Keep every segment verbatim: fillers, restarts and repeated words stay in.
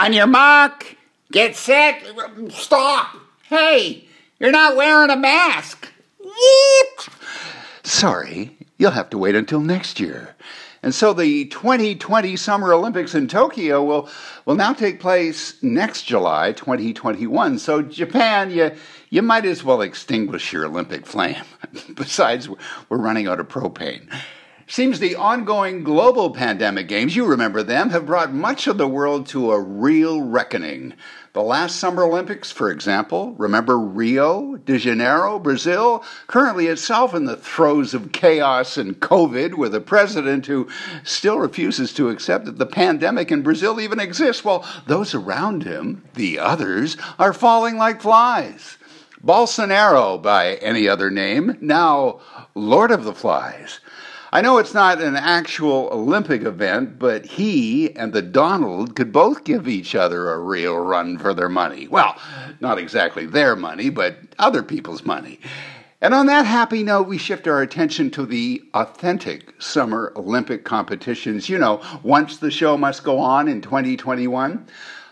On your mark, get set, stop. Hey, you're not wearing a mask. Yeet. Sorry, you'll have to wait until next year. And so the twenty twenty Summer Olympics in Tokyo will, will now take place next July, twenty twenty-one. So Japan, you, you might as well extinguish your Olympic flame. Besides, we're running out of propane. Seems the ongoing global pandemic games, you remember them, have brought much of the world to a real reckoning. The last Summer Olympics, for example, remember Rio de Janeiro, Brazil, currently itself in the throes of chaos and COVID, with a president who still refuses to accept that the pandemic in Brazil even exists, while those around him, the others, are falling like flies. Bolsonaro, by any other name, now Lord of the Flies. I know it's not an actual Olympic event, but he and the Donald could both give each other a real run for their money. Well, not exactly their money, but other people's money. And on that happy note, we shift our attention to the authentic Summer Olympic competitions. You know, once the show must go on in twenty twenty-one.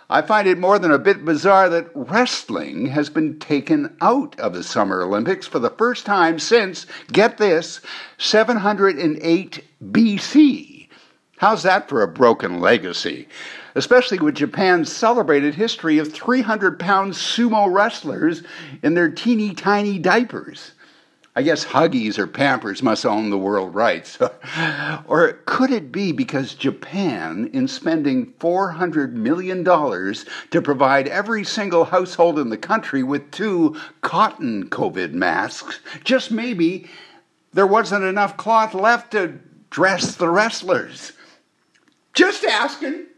I find it more than a bit bizarre that wrestling has been taken out of the Summer Olympics for the first time since, get this, seven hundred eight B C. How's that for a broken legacy? Especially with Japan's celebrated history of three hundred pound sumo wrestlers in their teeny tiny diapers. I guess Huggies or Pampers must own the world rights. Or could it be because Japan, in spending four hundred million dollars to provide every single household in the country with two cotton COVID masks, just maybe there wasn't enough cloth left to dress the wrestlers? Just asking.